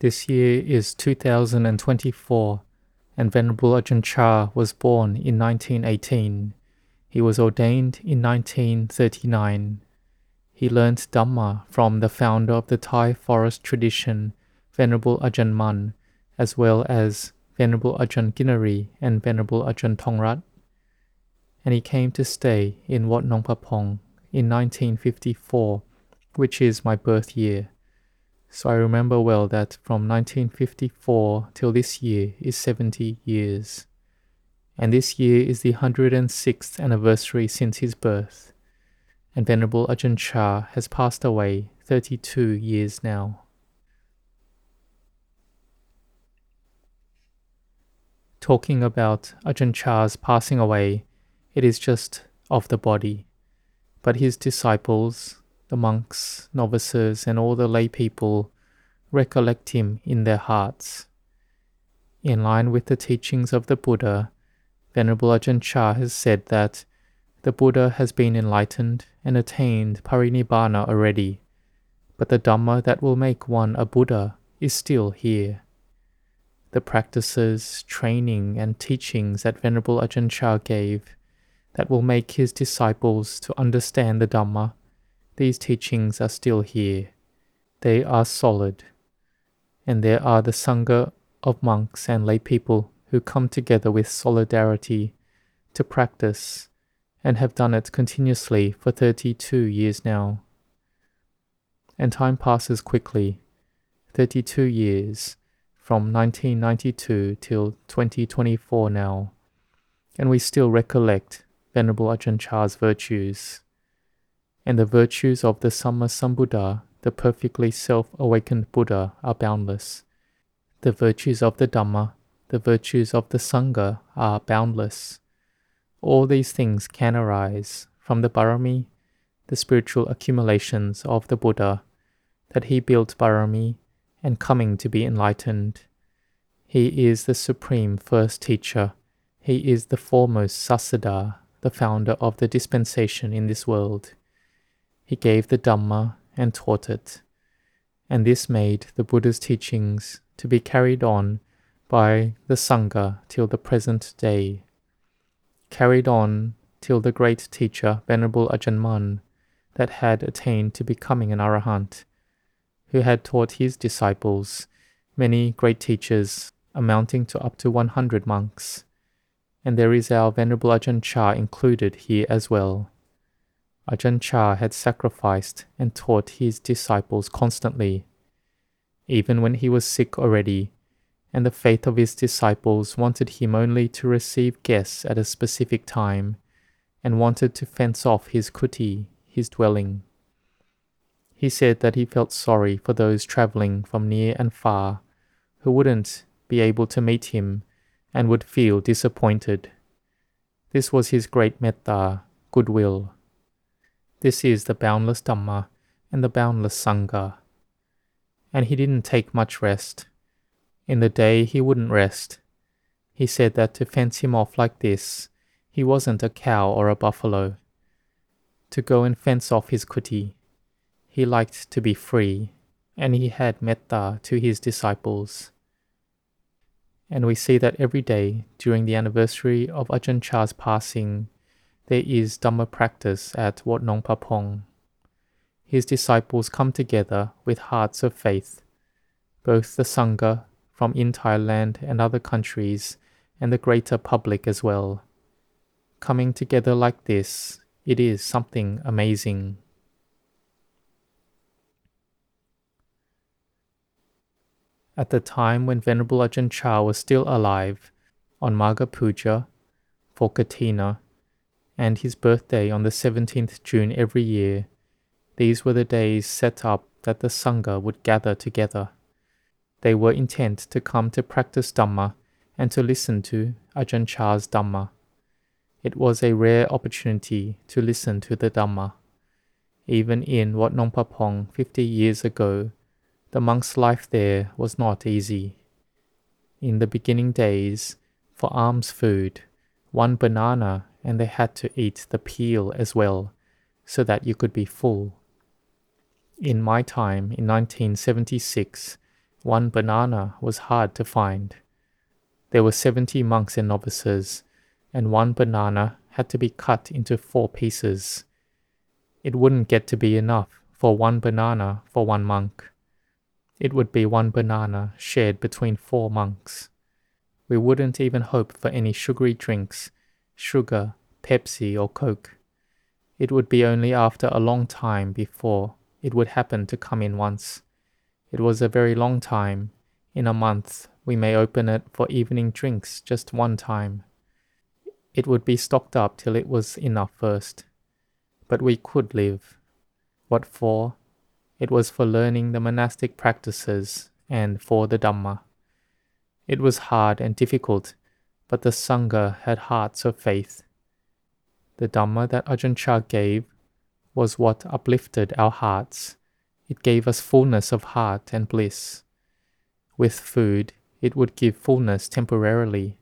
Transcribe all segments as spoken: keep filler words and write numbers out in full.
This year is two thousand twenty-four, and Venerable Ajahn Chah was born in nineteen eighteen. He was ordained in nineteen thirty-nine. He learnt Dhamma from the founder of the Thai forest tradition, Venerable Ajahn Mun, as well as Venerable Ajahn Ginnari and Venerable Ajahn Tongrat. And he came to stay in Wat Nong Pa Pong in nineteen fifty-four, which is my birth year. So I remember well that from nineteen fifty-four till this year is seventy years. And this year is the one hundred sixth anniversary since his birth. And Venerable Ajahn Chah has passed away thirty-two years now. Talking about Ajahn Chah's passing away, it is just of the body. But his disciples, the monks, novices, and all the lay people recollect him in their hearts. In line with the teachings of the Buddha, Venerable Ajahn Chah has said that the Buddha has been enlightened and attained Parinibbana already, but the Dhamma that will make one a Buddha is still here. The practices, training, and teachings that Venerable Ajahn Chah gave that will make his disciples to understand the Dhamma, these teachings are still here. They are solid. And there are the Sangha of monks and lay people who come together with solidarity to practice and have done it continuously for thirty-two years now. And time passes quickly. thirty-two years from nineteen ninety-two till twenty twenty-four now. And we still recollect Venerable Ajahn Chah's virtues. And the virtues of the Sammasambuddha, the perfectly self-awakened Buddha, are boundless. The virtues of the Dhamma, the virtues of the Sangha are boundless. All these things can arise from the Barami, the spiritual accumulations of the Buddha, that he built Barami and coming to be enlightened. He is the supreme first teacher. He is the foremost Sasada, the founder of the dispensation in this world. He gave the Dhamma and taught it, and this made the Buddha's teachings to be carried on by the Sangha till the present day, carried on till the great teacher Venerable Ajahn Mun, that had attained to becoming an Arahant, who had taught his disciples many great teachers amounting to up to one hundred monks, and there is our Venerable Ajahn Chah included here as well. Ajahn Chah had sacrificed and taught his disciples constantly, even when he was sick already, and the faith of his disciples wanted him only to receive guests at a specific time, and wanted to fence off his kuti, his dwelling. He said that he felt sorry for those travelling from near and far, who wouldn't be able to meet him, and would feel disappointed. This was his great metta, goodwill. This is the boundless Dhamma and the boundless Sangha. And he didn't take much rest. In the day he wouldn't rest. He said that to fence him off like this, he wasn't a cow or a buffalo. To go and fence off his kuti, he liked to be free, and he had metta to his disciples. And we see that every day during the anniversary of Ajahn Chah's passing, there is Dhamma practice at Wat Nong Pa Pong. His disciples come together with hearts of faith. Both the Sangha from in Thailand and other countries and the greater public as well. Coming together like this, it is something amazing. At the time when Venerable Ajahn Chah was still alive, on Magha Puja for Katina, and his birthday on the seventeenth of June every year, these were the days set up that the Sangha would gather together. They were intent to come to practice Dhamma and to listen to Ajahn Chah's Dhamma. It was a rare opportunity to listen to the Dhamma. Even in Wat Nong Pa Pong fifty years ago, the monk's life there was not easy. In the beginning days, for alms food, one banana, and they had to eat the peel as well, so that you could be full. In my time in nineteen seventy-six, One banana was hard to find. There were seventy monks and novices, and one banana had to be cut into four pieces. It wouldn't get to be enough for one banana for one monk. It would be one banana shared between four monks. We wouldn't even hope for any sugary drinks, sugar, Pepsi or Coke. It would be only after a long time before it would happen to come in once. It was a very long time. In a month, we may open it for evening drinks just one time. It would be stocked up till it was enough first. But we could live. What for? It was for learning the monastic practices and for the Dhamma. It was hard and difficult, but the Sangha had hearts of faith. The Dhamma that Ajahn Chah gave was what uplifted our hearts. It gave us fullness of heart and bliss. With food, it would give fullness temporarily,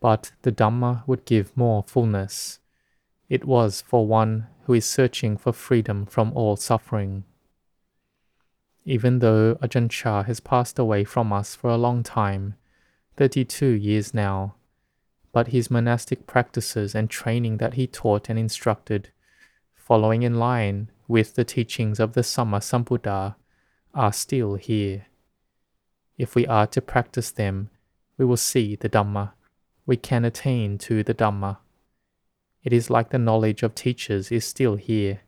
but the Dhamma would give more fullness. It was for one who is searching for freedom from all suffering. Even though Ajahn Chah has passed away from us for a long time, thirty-two years now, but his monastic practices and training that he taught and instructed, following in line with the teachings of the Sammasambuddha, are still here. If we are to practice them, we will see the Dhamma. We can attain to the Dhamma. It is like the knowledge of teachers is still here.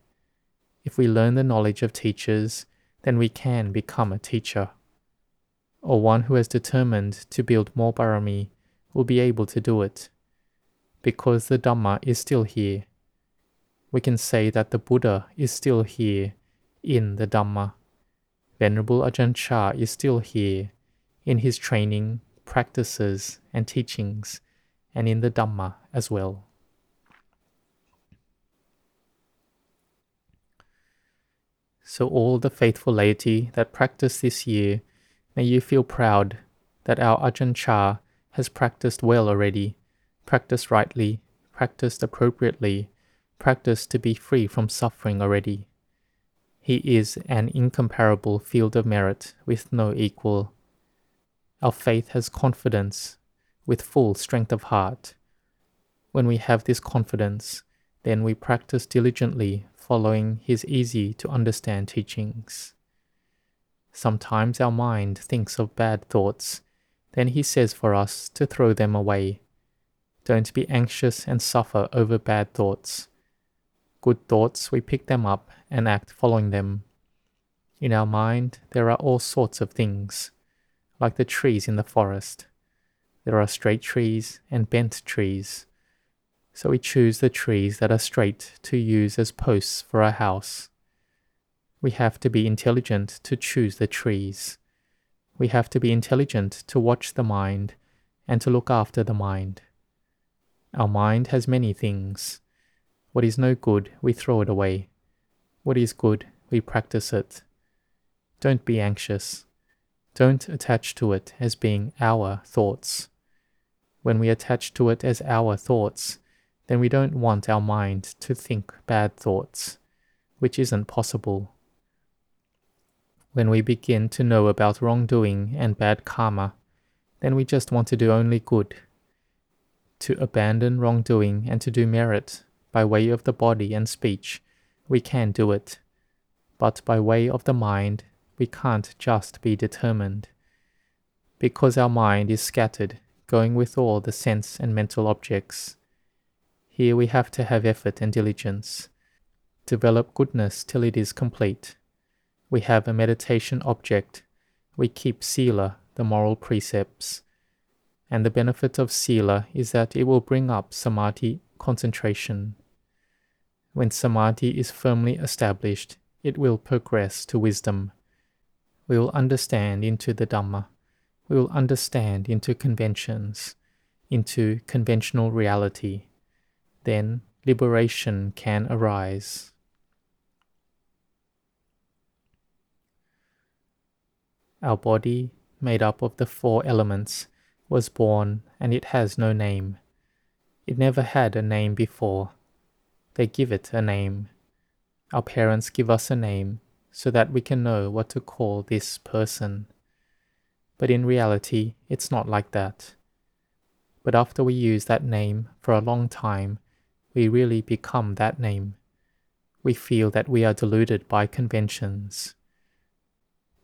If we learn the knowledge of teachers, then we can become a teacher. Or one who has determined to build more Barami will be able to do it, because the Dhamma is still here. We can say that the Buddha is still here in the Dhamma. Venerable Ajahn Chah is still here in his training, practices and teachings, and in the Dhamma as well. So all the faithful laity that practice this year, may you feel proud that our Ajahn Chah has practiced well already, practiced rightly, practiced appropriately, practiced to be free from suffering already. He is an incomparable field of merit with no equal. Our faith has confidence with full strength of heart. When we have this confidence, then we practice diligently, following his easy-to-understand teachings. Sometimes our mind thinks of bad thoughts, then he says for us to throw them away. Don't be anxious and suffer over bad thoughts. Good thoughts, we pick them up and act following them. In our mind, there are all sorts of things, like the trees in the forest. There are straight trees and bent trees. So we choose the trees that are straight to use as posts for our house. We have to be intelligent to choose the trees. We have to be intelligent to watch the mind and to look after the mind. Our mind has many things. What is no good, we throw it away. What is good, we practice it. Don't be anxious. Don't attach to it as being our thoughts. When we attach to it as our thoughts, then we don't want our mind to think bad thoughts, which isn't possible. When we begin to know about wrongdoing and bad karma, then we just want to do only good. To abandon wrongdoing and to do merit by way of the body and speech, we can do it. But by way of the mind, we can't just be determined. Because our mind is scattered, going with all the sense and mental objects. Here we have to have effort and diligence. Develop goodness till it is complete. We have a meditation object. We keep sila, the moral precepts. And the benefit of sila is that it will bring up samadhi, concentration. When samadhi is firmly established, it will progress to wisdom. We will understand into the Dhamma. We will understand into conventions, into conventional reality. Then liberation can arise. Our body, made up of the four elements, was born and it has no name. It never had a name before. They give it a name. Our parents give us a name so that we can know what to call this person. but in reality it's not like that. But after we use that name for a long time, we really become that name. We feel that we are deluded by conventions.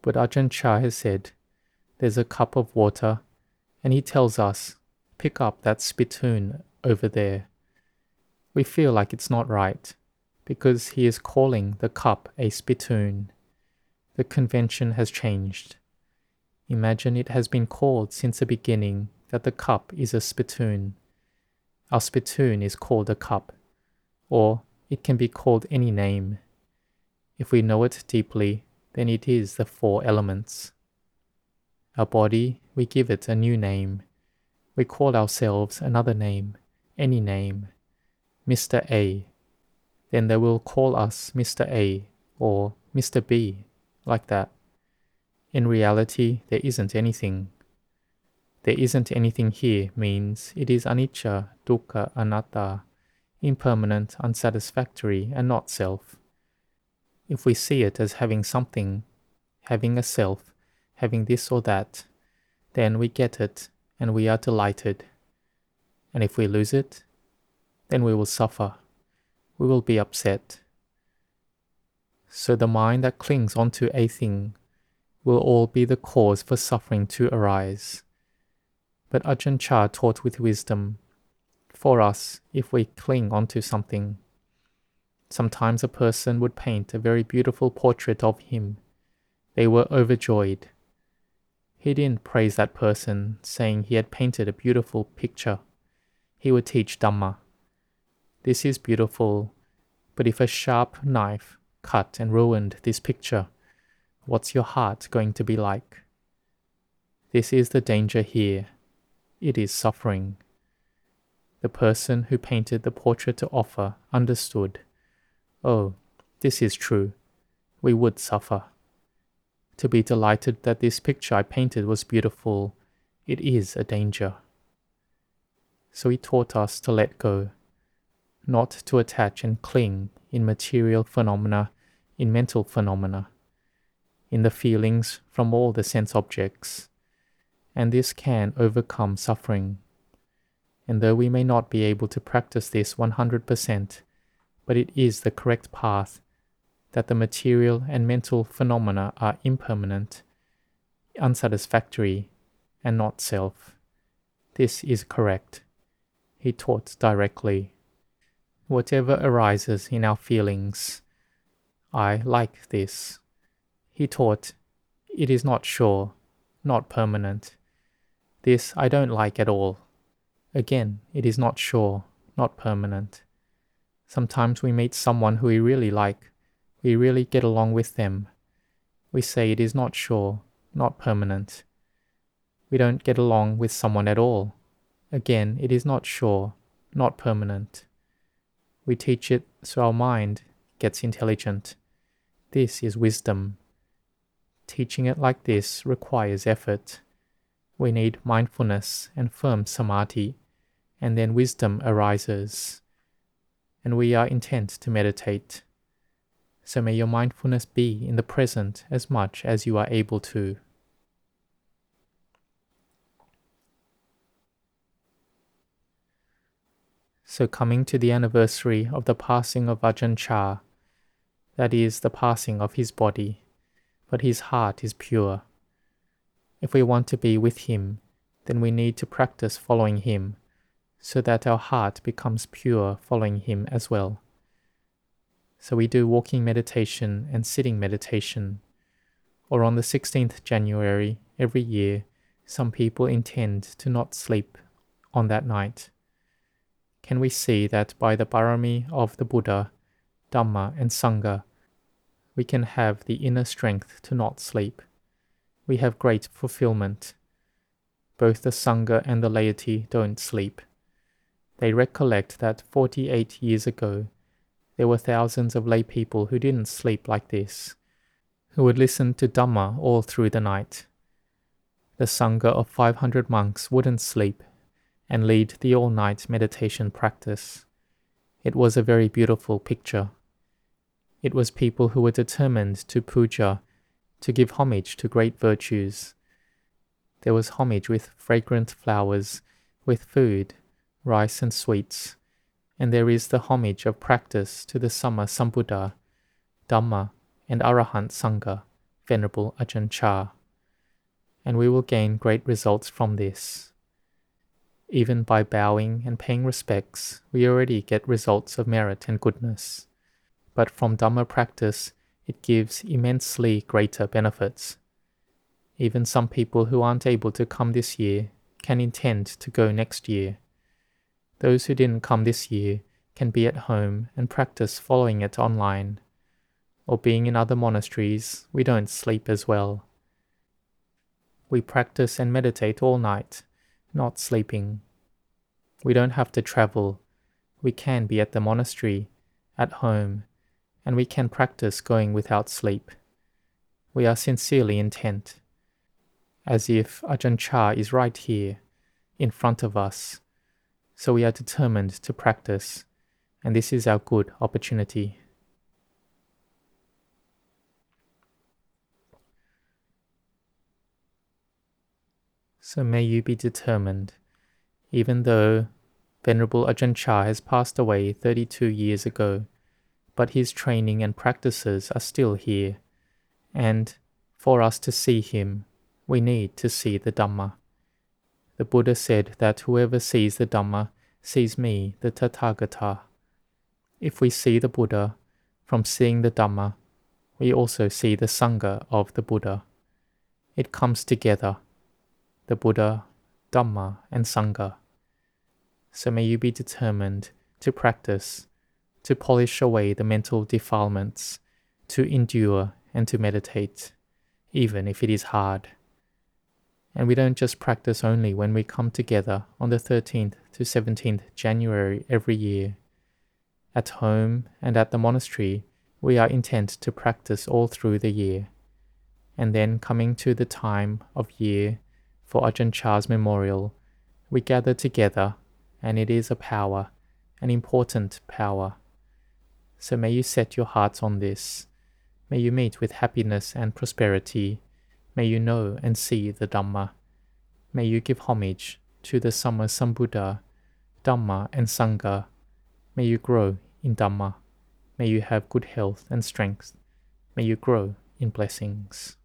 But Ajahn Chah has said, there's a cup of water, and he tells us, pick up that spittoon over there. We feel like it's not right, because he is calling the cup a spittoon. The convention has changed. Imagine it has been called since the beginning that the cup is a spittoon. Our spittoon is called a cup, or it can be called any name. If we know it deeply, then it is the four elements. Our body, we give it a new name. We call ourselves another name, any name, Mister A. Then they will call us Mister A or Mister B, like that. In reality, there isn't anything. There isn't anything here means it is anicca, dukkha, anatta, impermanent, unsatisfactory, and not self. If we see it as having something, having a self, having this or that, then we get it and we are delighted. And if we lose it, then we will suffer. We will be upset. So the mind that clings onto a thing will all be the cause for suffering to arise. But Ajahn Chah taught with wisdom. For us, if we cling onto something, sometimes a person would paint a very beautiful portrait of him. They were overjoyed. He didn't praise that person, saying he had painted a beautiful picture. He would teach Dhamma. This is beautiful, but if a sharp knife cut and ruined this picture, what's your heart going to be like? This is the danger here. It is suffering. The person who painted the portrait to offer understood, oh, this is true. We would suffer. To be delighted that this picture I painted was beautiful, it is a danger. So he taught us to let go, not to attach and cling in material phenomena, in mental phenomena, in the feelings from all the sense objects. And this can overcome suffering. And though we may not be able to practice this one hundred percent, but it is the correct path that the material and mental phenomena are impermanent, unsatisfactory, and not self. This is correct. He taught directly. Whatever arises in our feelings, I like this. He taught, it is not sure, not permanent. This I don't like at all. Again, it is not sure, not permanent. Sometimes we meet someone who we really like, we really get along with them. We say it is not sure, not permanent. We don't get along with someone at all. Again, it is not sure, not permanent. We teach it so our mind gets intelligent. This is wisdom. Teaching it like this requires effort. We need mindfulness and firm samadhi, and then wisdom arises. And we are intent to meditate. So may your mindfulness be in the present as much as you are able to. So coming to the anniversary of the passing of Ajahn Chah, that is the passing of his body, but his heart is pure. If we want to be with him, then we need to practice following him, so that our heart becomes pure following him as well. So we do walking meditation and sitting meditation. Or on the sixteenth of January every year, some people intend to not sleep on that night. Can we see that by the Barami of the Buddha, Dhamma and Sangha, we can have the inner strength to not sleep. We have great fulfillment. Both the Sangha and the laity don't sleep. They recollect that forty-eight years ago, there were thousands of lay people who didn't sleep like this, who would listen to Dhamma all through the night. The Sangha of five hundred monks wouldn't sleep and lead the all-night meditation practice. It was a very beautiful picture. It was people who were determined to puja, to give homage to great virtues. There was homage with fragrant flowers, with food, rice and sweets, and there is the homage of practice to the Sammasambuddha, Dhamma, and Arahant Sangha, Venerable Ajahn Chah, and we will gain great results from this. Even by bowing and paying respects, we already get results of merit and goodness, but from Dhamma practice, it gives immensely greater benefits. Even some people who aren't able to come this year can intend to go next year. Those who didn't come this year can be at home and practice following it online. Or being in other monasteries, we don't sleep as well. We practice and meditate all night, not sleeping. We don't have to travel. We can be at the monastery, at home, and we can practice going without sleep. We are sincerely intent, as if Ajahn Chah is right here, in front of us. So we are determined to practice, and this is our good opportunity. So may you be determined, even though Venerable Ajahn Chah has passed away thirty-two years ago, but his training and practices are still here, and for us to see him, we need to see the Dhamma. The Buddha said that whoever sees the Dhamma sees me, the Tathagata. If we see the Buddha, from seeing the Dhamma, we also see the Sangha of the Buddha. It comes together, the Buddha, Dhamma, and Sangha. So may you be determined to practice, to polish away the mental defilements, to endure and to meditate, even if it is hard. And we don't just practice only when we come together on the thirteenth to seventeenth January every year. At home and at the monastery, we are intent to practice all through the year. And then coming to the time of year for Ajahn Chah's memorial, we gather together, and it is a power, an important power. So may you set your hearts on this. May you meet with happiness and prosperity. May you know and see the Dhamma. May you give homage to the Sammasambuddha, Dhamma and Sangha. May you grow in Dhamma. May you have good health and strength. May you grow in blessings.